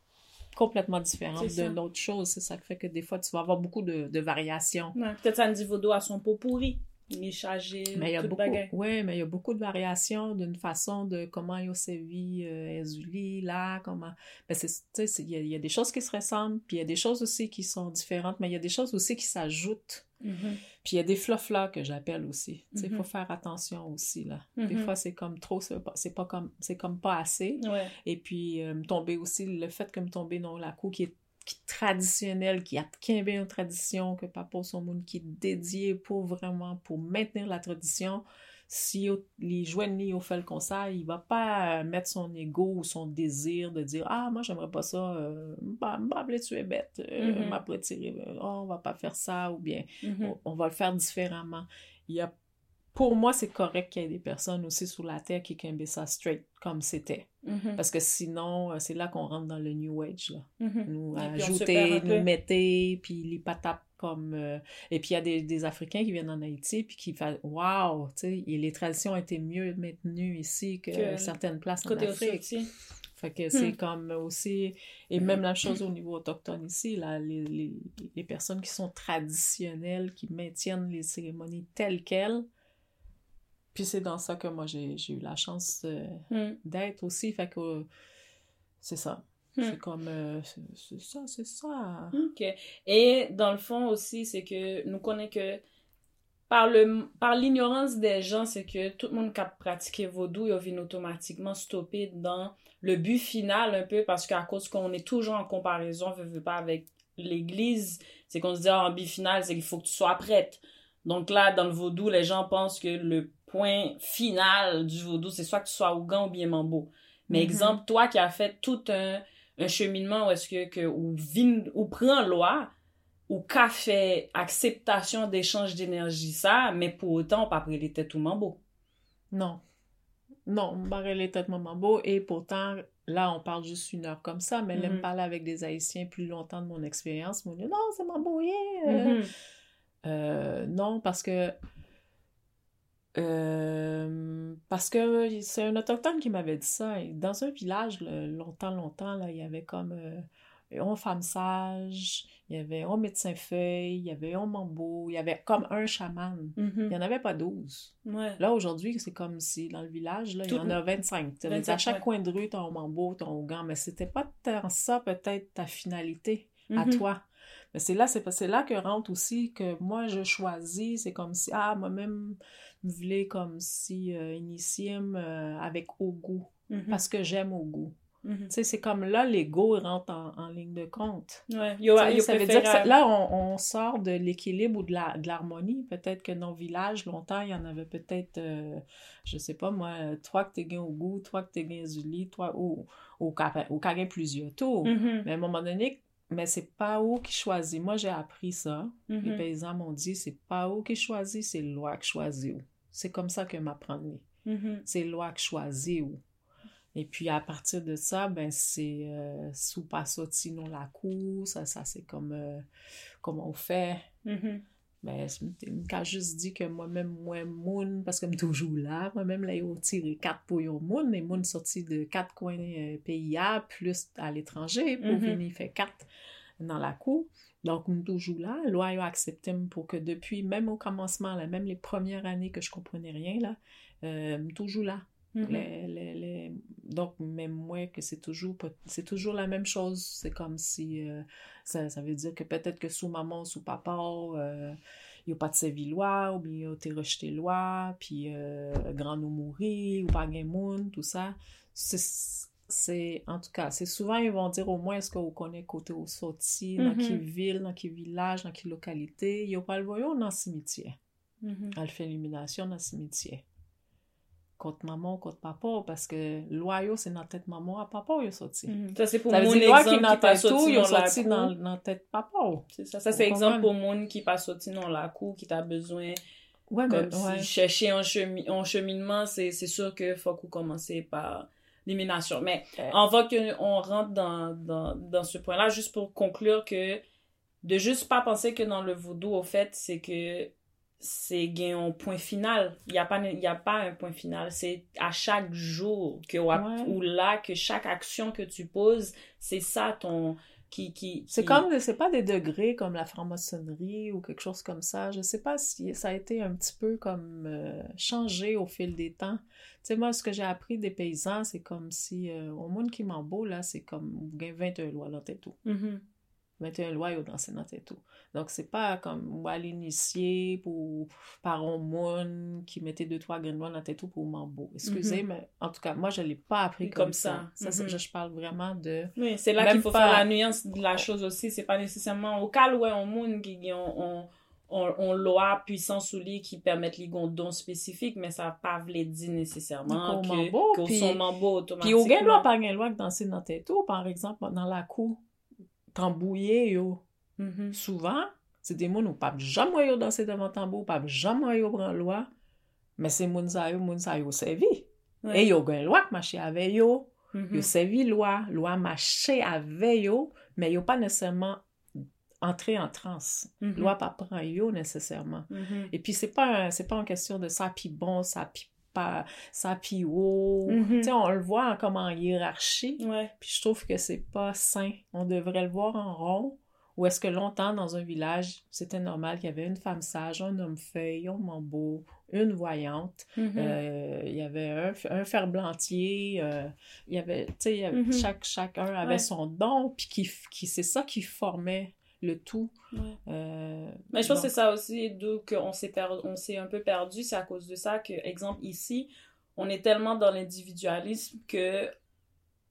complètement différente d'une autre chose. C'est ça qui fait que des fois, tu vas avoir beaucoup de variations. Ouais. Peut-être ça me dit vodou à son pot pourri. Il est chargé, tout bagage. Oui, mais il y a beaucoup de variations d'une façon de comment il sévit, Erzulie, là, comment... Ben, tu sais, il y a des choses qui se ressemblent, puis il y a des choses aussi qui sont différentes, mais il y a des choses aussi qui s'ajoutent. Puis il y a des floflas que j'appelle aussi. Tu sais, il faut faire attention aussi, là. Des fois, c'est comme trop, c'est comme pas assez. Ouais. Et puis, me tomber aussi, le fait que me tomber dans la cour qui est traditionnel, qui a bien une tradition, que papa son monde qui est dédié pour maintenir la tradition. Si les joignent au fait le conseil, il va pas mettre son ego ou son désir de dire « Ah, moi, j'aimerais pas ça, m'appeler tu es bête, m'appeler tirer, on va pas faire ça, ou bien on va le faire différemment. » Pour moi, c'est correct qu'il y ait des personnes aussi sous la terre qui aiment ça straight comme c'était. Parce que sinon, c'est là qu'on rentre dans le New Age, là. Nous ajouter, nous mettez, puis les patates comme... Et puis, il y a des Africains qui viennent en Haïti, puis qui font « Wow! » Les traditions étaient mieux maintenues ici que certaines places en Afrique. Fait que c'est comme aussi... Et même la chose au niveau autochtone ici, là, les personnes qui sont traditionnelles, qui maintiennent les cérémonies telles quelles. Puis c'est dans ça que moi, j'ai eu la chance d'être aussi. Fait que c'est ça. C'est comme... c'est ça. OK. Et dans le fond aussi, c'est que nous connaissons que par l'ignorance des gens, c'est que tout le monde qui a pratiqué vodou, il vient automatiquement stopper dans le but final un peu parce qu'à cause qu'on est toujours en comparaison, on ne veut pas avec l'Église, c'est qu'on se dit en but final, c'est qu'il faut que tu sois prête. Donc là, dans le vodou, les gens pensent que le point final du vodou, c'est soit que tu sois Ougan ou bien Mambo. Mais exemple, toi qui as fait tout un cheminement où est-ce que ou prend loi, ou qu'a fait acceptation d'échange d'énergie, ça, mais pour autant, on pas pris les têtes ou Mambo. Non. Non, on barrait les têtes ou Mambo, et pourtant... Là, on parle juste une heure comme ça, mais là, me parler avec des Haïtiens plus longtemps de mon expérience, mon dit « Non, c'est Mambo, yeah! » non, parce que c'est un autochtone qui m'avait dit ça. Dans un village, longtemps, là, il y avait comme un femme sage, il y avait un médecin feuille, il y avait un mambo, il y avait comme un chaman. Il n'y en avait pas 12. Ouais. Là, aujourd'hui, c'est comme si dans le village, là, il y en a 25. À chaque coin de rue, t'as un mambo, t'as un Ougan, mais c'était pas tant ça, peut-être, ta finalité à toi. Mais c'est là que rentre aussi que moi, je choisis, c'est comme si, moi-même, je voulais comme si initier avec Ogou, parce que j'aime Ogou. Tu sais, c'est comme là, l'ego rentre en ligne de compte. Ouais. Ça veut dire que là, on sort de l'équilibre ou de l'harmonie. Peut-être que dans le village, longtemps, il y en avait peut-être, je sais pas moi, toi que t'es gain Ogou, toi que t'es gain Erzulie, toi ou gain plusieurs tours. Mais à un moment donné, mais c'est pas où qui choisit. Moi, j'ai appris ça. Les paysans m'ont dit, c'est pas où qui choisit, c'est loi qui choisit où. C'est comme ça que m'apprendre. C'est loi qui choisit où. Et puis, à partir de ça, ben c'est sous pas sorti non la cour, ça c'est comme comment on fait. Mais quand juste dit que moi-même, moon, parce que je suis toujours là, moi-même, là, il a tiré 4 pour yon moon, et moon sorti de 4 coins PIA, plus à l'étranger, pour venir faire 4 dans la cour. Donc, je suis toujours là. Loi a accepté pour que depuis, même au commencement, là, même les premières années que je comprenais rien, là, je suis toujours là. Donc, même moi, que c'est toujours la même chose. C'est comme si ça veut dire que peut-être que sous maman, sous papa, yo pas de servi loi ou bien yo te rejeté loi puis grand nous mourir ou pas gain monde tout ça c'est en tout cas c'est souvent ils vont dire au moins est-ce que vous connaissez côté où sorti dans qui ville dans qui village dans qui localité yo pas le voyons dans cimetière elle fait illumination dans cimetière contre maman contre papa parce que loyaux c'est dans tête maman à papa yo sorti ça c'est pour ça mon exemple qui n'a pas sorti yo sorti dans tête papa c'est ça c'est exemple pour monde qui pas sorti dans la cour qui t'a besoin comme si chercher un cheminement c'est sûr que faut qu'on commencer par l'élimination mais avant que on rentre dans ce point là juste pour conclure que de juste pas penser que dans le vodou au fait c'est que c'est gain un point final il y a pas un point final c'est à chaque jour que ou là que chaque action que tu poses c'est ça ton qui c'est comme c'est pas des degrés comme la franc-maçonnerie ou quelque chose comme ça je sais pas si ça a été un petit peu comme changé au fil des temps tu sais moi ce que j'ai appris des paysans c'est comme si au monde qui m'embauche là c'est comme gain 21 lois dans tête tout 21 lois yo danser dans tête tout donc c'est pas comme à l'initié pour par un monde qui mettait 2-3 graines dans tête tout pour mambo excusez mais en tout cas moi je l'ai pas appris comme ça ça je parle vraiment de oui c'est là même qu'il faut pas... faire la nuance de la chose aussi c'est pas nécessairement au cas où un monde qui on loi puissance ou li qui permettent li gon don spécifique mais ça pas vle dire nécessairement que son mambo automatiquement puis ou gain loi pas gain loi danser dans tête tout par exemple dans la cour tambouillé yo souvent c'est des moun ou pas jamais yo danser devant tambour pas jamais yo prend loi mais c'est moun sa yo servi et yo gagne loi marcher avec yo yo servi loi marcher avec yo mais yo pas nécessairement entrer en transe loi pas prend yo nécessairement et puis c'est pas en question de ça puis bon ça puis pas ça puis haut tu sais on le voit comme en hiérarchie puis je trouve que c'est pas sain on devrait le voir en rond ou est-ce que longtemps dans un village c'était normal qu'il y avait une femme sage un homme feuille un mambo une voyante il y avait un ferblantier il y avait tu sais chacun avait son don puis qui c'est ça qui formait le tout. Mais je pense que c'est ça aussi, d'où on s'est un peu perdu, c'est à cause de ça que, exemple, ici, on est tellement dans l'individualisme que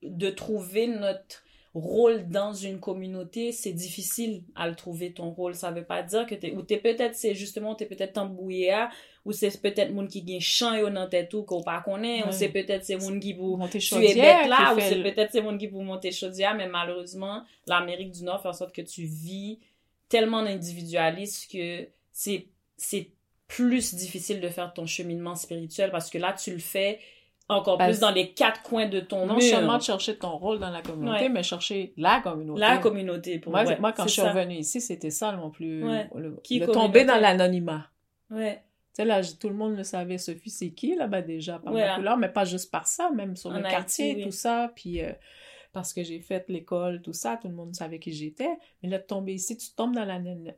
de trouver notre rôle dans une communauté, c'est difficile à le trouver, ton rôle. Ça veut pas dire que t'es peut-être tambouillé ou c'est peut-être moun qui gen chan yo nan tête ou qu'on pas connaît, ou c'est peut-être c'est moun qui pour tuer bête là, ou c'est peut-être c'est moun qui pour monter chaudière, mais malheureusement, l'Amérique du Nord fait en sorte que tu vis tellement individualiste que c'est plus difficile de faire ton cheminement spirituel parce que là tu le fais encore plus dans les quatre coins de ton mur. Non seulement de chercher ton rôle dans la communauté, mais chercher la communauté. La communauté, pour moi. Moi, quand je suis revenue ici, c'était ça le plus... Le tomber dans l'anonymat. Tu sais, là, tout le monde le savait, Sophie, c'est qui, là-bas, déjà, par la couleur, mais pas juste par ça, même sur le quartier, tout ça, puis... parce que j'ai fait l'école, tout ça, tout le monde savait qui j'étais. Mais là, de tomber ici, tu tombes dans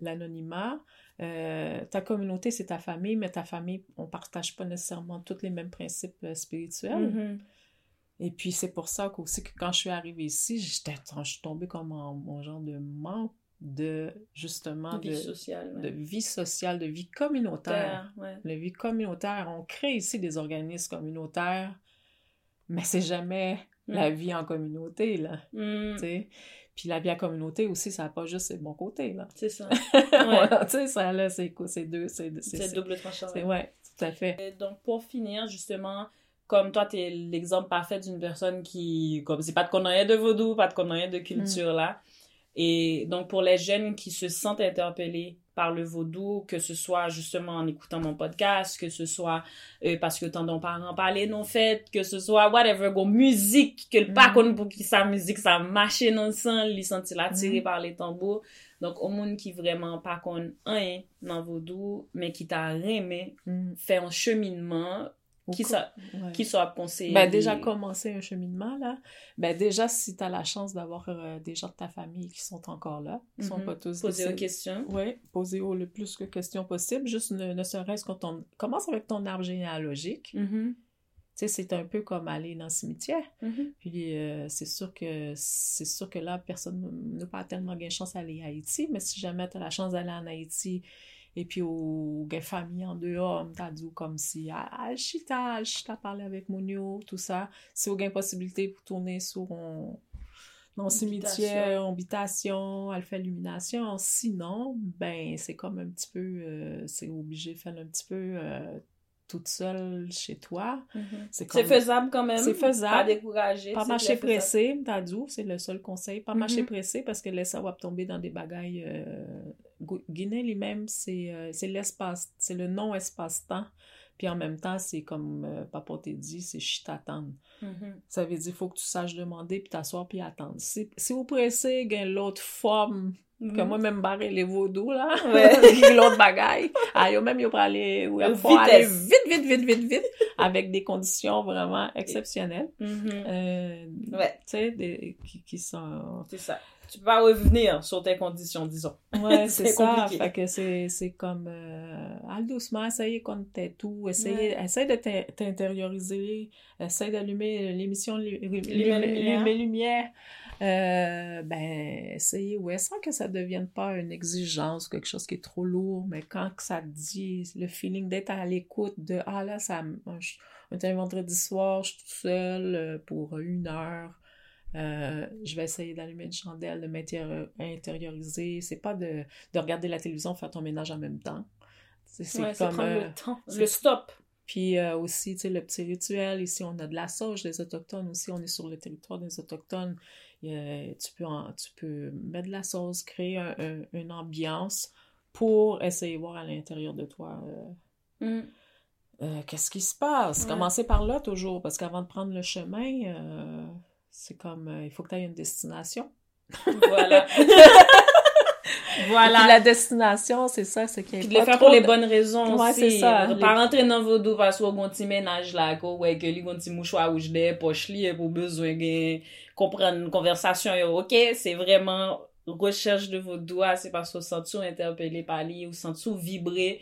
l'anonymat. Ta communauté, c'est ta famille, mais ta famille, on ne partage pas nécessairement tous les mêmes principes spirituels. Et puis, c'est pour ça qu'aussi, que quand je suis arrivée ici, je suis tombée comme en genre de manque de, justement, de vie sociale, de vie communautaire. La vie communautaire, on crée ici des organismes communautaires, mais c'est jamais... la vie en communauté, là, tu sais. Puis la vie en communauté aussi, ça n'a pas juste ses bons côtés, là. C'est ça. Tu sais, ça, là, c'est quoi, c'est deux, c'est double tranchant. Ouais, tout à fait. Et donc, pour finir, justement, comme toi, t'es l'exemple parfait d'une personne qui, comme c'est pas de connaître rien de vodou, pas de connaître rien de culture, là. Et donc, pour les jeunes qui se sentent interpellés par le vodou, que ce soit justement en écoutant mon podcast, que ce soit parce que t'entends parents parler non fait, que ce soit whatever, go musique, que le pas connu pour qui sa musique, ça marche non sans, li senti la tiré par les tambours. Donc, au monde qui vraiment pas connu un dans vodou, mais qui t'a aimé, fait un cheminement, qui soit conseillé. Ben, déjà commencer un cheminement, là. Ben, déjà, si t'as la chance d'avoir des gens de ta famille qui sont encore là, qui sont pas tous... Poser aux questions. Oui, poser le plus que questions possible. Juste, ne serait-ce qu'on commence avec ton arbre généalogique. Tu sais, c'est un peu comme aller dans le cimetière. Puis, c'est sûr que là, personne n'a pas tellement de chance d'aller à Haïti, mais si jamais t'as la chance d'aller en Haïti... et puis ou gen famille en dehors on t'a dit comme si chita parler avec mon yo tout ça si ou gen possibilité pour tourner sur on dans cimetière habitation elle fait illumination sinon ben c'est comme un petit peu c'est obligé de faire un petit peu toute seule chez toi. Mm-hmm. C'est faisable quand même. C'est faisable. Pas décourager. Pas marcher pressé, t'as dit, c'est le seul conseil. Pas marcher pressé parce que laisse ça va tomber dans des bagailles. Guinée lui-même, c'est l'espace, c'est le non-espace-temps. Puis en même temps, c'est comme papa te dit, c'est chita attendre. Mm-hmm. Ça veut dire, il faut que tu saches demander, puis t'asseoir, puis attendre. Si vous pressez, il y a l'autre forme. Que moi-même barrer les vodous, là, l'autre bagaille. Ah, yo-même, yo pour aller, ou faut aller vite, avec des conditions vraiment exceptionnelles. Mm-hmm. Tu sais, qui sont... C'est ça. Tu peux pas revenir sur tes conditions, disons. Ouais, c'est ça. Compliqué. Fait que c'est comme, doucement, essaye qu'on t'ait tout, essaye de t'intérioriser, essaye d'allumer l'émission Limen Limyè. Essayez, sans que ça devienne pas une exigence, quelque chose qui est trop lourd, mais quand que ça dit, le feeling d'être à l'écoute de, là, ça, un vendredi soir, je suis toute seule pour 1 heure, je vais essayer d'allumer une chandelle, de m'intérioriser, c'est pas de regarder la télévision, faire ton ménage en même temps. C'est comme... prendre le temps, le stop. Puis aussi, tu sais, le petit rituel, ici on a de la sauge des Autochtones, aussi on est sur le territoire des Autochtones, tu peux mettre de la sauce, créer une ambiance pour essayer de voir à l'intérieur de toi qu'est-ce qui se passe. Ouais. Commencer par là toujours, parce qu'avant de prendre le chemin, c'est comme, il faut que tu aies une destination. Voilà. Voilà. Puis la destination, c'est ça, c'est qu'il y a. Puis de le faire pour les bonnes raisons aussi. Ouais, c'est ça. Pas rentrer dans vodou parce qu'on a un petit ménage là, qu'on a un petit mouchoir où je l'ai, poche liée, pour besoin de comprendre une conversation. Ok, c'est vraiment recherche de vodou, c'est parce qu'on sent-tu interpellé par lui, ou sent-tu vibrer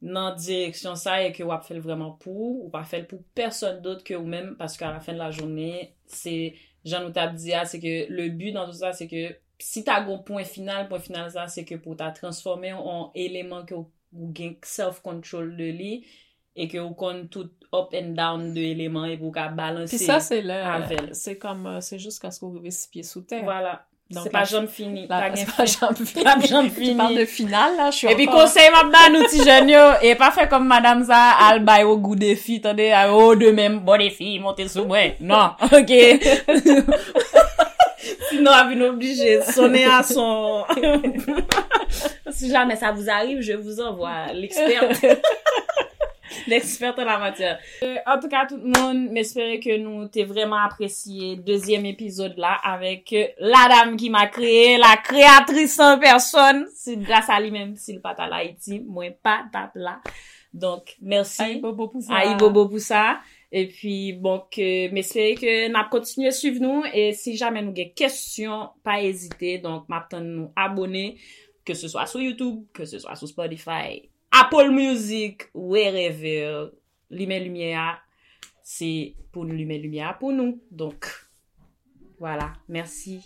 dans direction ça et que on a fait vraiment pour, ou pas fait pour personne d'autre que vous-même, parce qu'à la fin de la journée, c'est, Jean nous dit, c'est que le but dans tout ça, c'est que si t'as un point final ça c'est que pour t'as transformé en élément que ou gain self control de lui et que ou compte tout up and down de l'élément et pour qu'à balancer. Puis ça c'est là, c'est comme c'est juste qu'à ce qu'on arrive 6 pieds sous terre. Voilà. Donc, c'est pas jamais fini. Pas jamais fini. Tu parles de finale, là, je suis. Et puis, conseil, maintenant, nous, petits jeunes, et pas faire comme madame, ça, al bail au goût des filles, attendez, de même, bon, les filles, montez sous moi. Non, ok. Sinon, elle vient obligée de sonner à son... Si jamais ça vous arrive, je vous envoie l'experte. L'experte en la matière. En tout cas, tout le monde, j'espère que nous t'es vraiment apprécié. 2e épisode là, avec la dame qui m'a créé, la créatrice en personne. C'est grâce à lui-même, s'il pas à l'Haïti, moi pas là. Donc, merci. Aïe Bobo pour ça. Et puis, bon, j'espère que nous continuons à suivre nous. Et si jamais nous avons des questions, pas hésiter. Donc, maintenant, nous abonner, que ce soit sur YouTube, que ce soit sur Spotify, Apple Music, wherever, Limen Limyè a, c'est pour nous, Limen Limyè a pour nous. Donc, voilà. Merci.